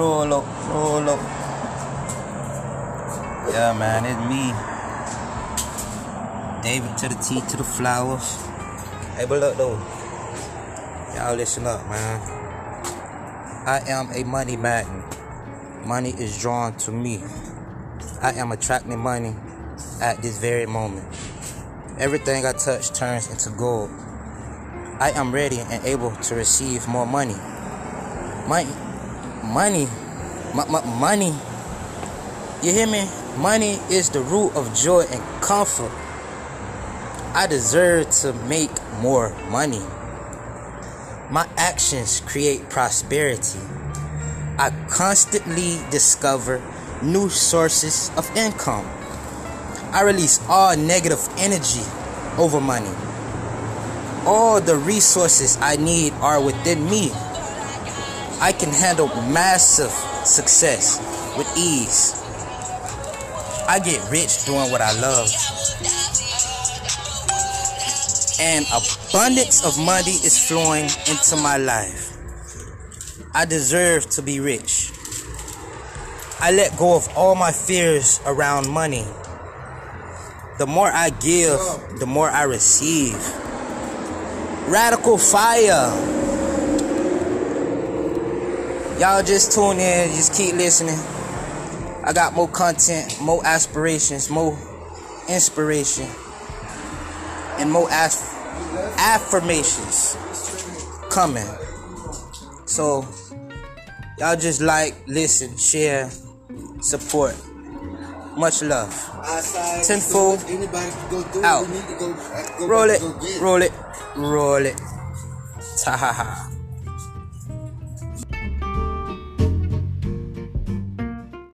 roll up. Yeah, man, it's me, David to the T to the flowers. Hey, but look though, y'all listen up, man. I am a money magnet. Money is drawn to me. I am attracting money at this very moment. Everything I touch turns into gold. I am ready and able to receive more money. Money. You hear me? Money is the root of joy and comfort. I deserve to make more money. My actions create prosperity. I constantly discover new sources of income. I release all negative energy over money. All the resources I need are within me. I can handle massive success with ease. I get rich doing what I love. An abundance of money is flowing into my life. I deserve to be rich. I let go of all my fears around money. The more I give, the more I receive. Radical fire. Y'all just tune in, just keep listening. I got more content, more aspirations, more inspiration, and more affirmations coming. So, y'all just like, listen, share, support. Much love. Tenfold out. Roll it, roll it, roll it. Ta ha ha.